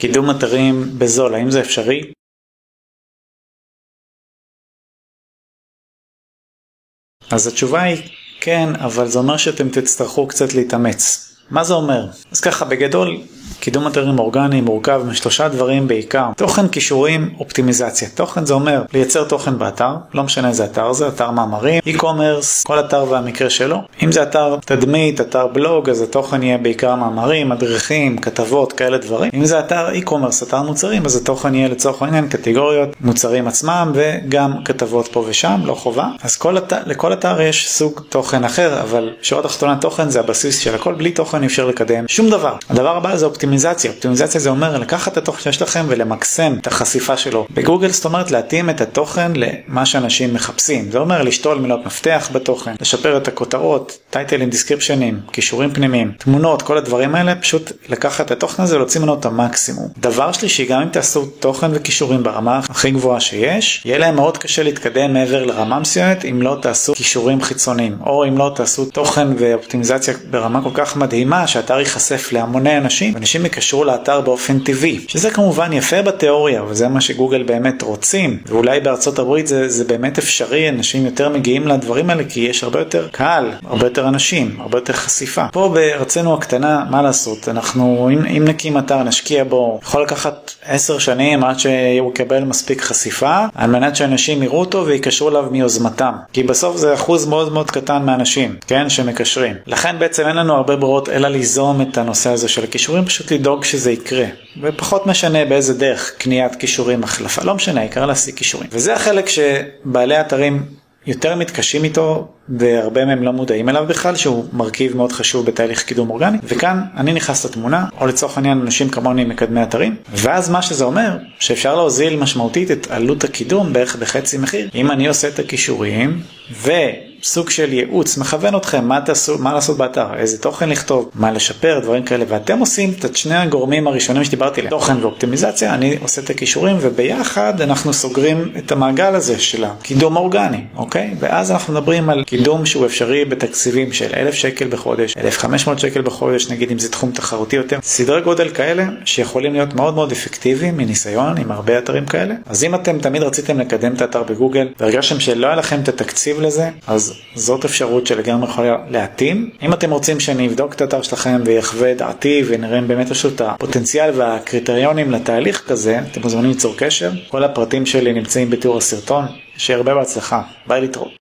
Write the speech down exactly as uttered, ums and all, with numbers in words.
קידום אתרים בזול, האם זה אפשרי? אז התשובה היא כן, אבל זה אומר שאתם תצטרכו קצת להתאמץ. מה זה אומר? אז ככה, בגדול, קידום אתרים אורגני מורכב משלושה דברים בעיקר. תוכן, קישורים, אופטימיזציה. תוכן זה אומר לייצר תוכן באתר, לא משנה איזה אתר זה, אתר מאמרים, e-commerce, כל אתר והמקרה שלו. אם זה אתר תדמית, אתר בלוג, אז התוכן יהיה בעיקר מאמרים, מדריכים, כתבות, כאלה דברים. אם זה אתר e-commerce, אתר מוצרים, אז התוכן יהיה לצורך העניין קטגוריות, מוצרים עצמם וגם כתבות פה ושם, לא חובה. אז כל אתר, לכל אתר יש סוג תוכן אחר, אבל שורה תחתונה, תוכן זה הבסיס של הכל. בלי תוכן אי אפשר לקדם שום דבר. הדבר הבא זה אופטימיזציה. אופטימיזציה זה אומר לקחת את התוכן שיש לכם ולמקסם את החשיפה שלו. בגוגל זאת אומרת להתאים את התוכן למה שאנשים מחפשים. זה אומר לשתול מילות מפתח בתוכן, לשפר את הכותרות, טייטלים, דיסקריפשנים, קישורים פנימיים, תמונות, כל הדברים האלה, פשוט לקחת את התוכן הזה ולהוציא ממנו את המקסימום. דבר שלישי, גם אם תעשו תוכן וקישורים ברמה הכי גבוהה שיש, יהיה להם מאוד קשה להתקדם מעבר לרמה מסוימת אם לא תעשו קישורים חיצוניים, או אם לא תעשו תוכן ואופטימיזציה ברמה כל כך מדהימה שהאתר ייחשף להמוני אנשים. אנשים יקשרו לאתר באופן טבעי, שזה כמובן יפה בתיאוריה, וזה מה שגוגל באמת רוצים, ואולי בארצות הברית זה, זה באמת אפשרי, אנשים יותר מגיעים לדברים האלה, כי יש הרבה יותר קהל, הרבה יותר אנשים, הרבה יותר חשיפה. פה בארצנו הקטנה, מה לעשות? אנחנו, אם, אם נקים אתר, נשקיע בו, יכול לקחת עשר שנים עד שהוא יקבל מספיק חשיפה, על מנת שאנשים יראו אותו ויקשרו אליו מיוזמתם, כי בסוף זה אחוז מאוד מאוד קטן מהאנשים, כן, שמקשרים. לכן בעצם אין לנו הרבה ברירות, אלא ליזום את הנושא הזה של הקישורים, פשוט לדאוג שזה יקרה. ופחות משנה באיזה דרך, קניית קישורים, החלפה, לא משנה, העיקר להשיג קישורים. וזה החלק שבעלי אתרים יותר מתקשים איתו, והרבה מהם לא מודעים אליו בכלל, שהוא מרכיב מאוד חשוב בתהליך קידום אורגני. וכאן אני נכנס לתמונה, או לצורך העניין אנשים כמוני מקדמי אתרים, ואז מה שזה אומר, שאפשר להוזיל משמעותית את עלות הקידום בערך בחצי מחיר. אם אני עושה את הכישורים, ו... סוג של ייעוץ, מכוון אתכם, מה תעשו, מה לעשות באתר, איזה תוכן לכתוב, מה לשפר, דברים כאלה, ואתם עושים את שני הגורמים הראשונים שדיברתי להם, תוכן ואופטימיזציה, אני עושה את הכישורים, וביחד אנחנו סוגרים את המעגל הזה של הקידום אורגני, אוקיי? ואז אנחנו מדברים על קידום שהוא אפשרי בתקציבים של אלף שקל בחודש, אלף וחמש מאות שקל בחודש, נגיד אם זה תחום תחרותי יותר, סדרי גודל כאלה שיכולים להיות מאוד מאוד אפקטיביים מניסיון, עם הרבה אתרים כאלה. אז אם אתם תמיד רציתם לקדם את האתר בגוגל, והרגשתם שלא היה לכם את התקציב לזה, אז זאת אפשרות שלגמרי יכולה להתאים. אם אתם רוצים שאני אבדוק את האתר שלכם ויחווה דעתי ונראה באמת פשוט הפוטנציאל והקריטריונים לתהליך כזה, אתם מוזמנים ליצור קשר. כל הפרטים שלי נמצאים בתיאור הסרטון. שיהיה הרבה בהצלחה. ביי, להתראות.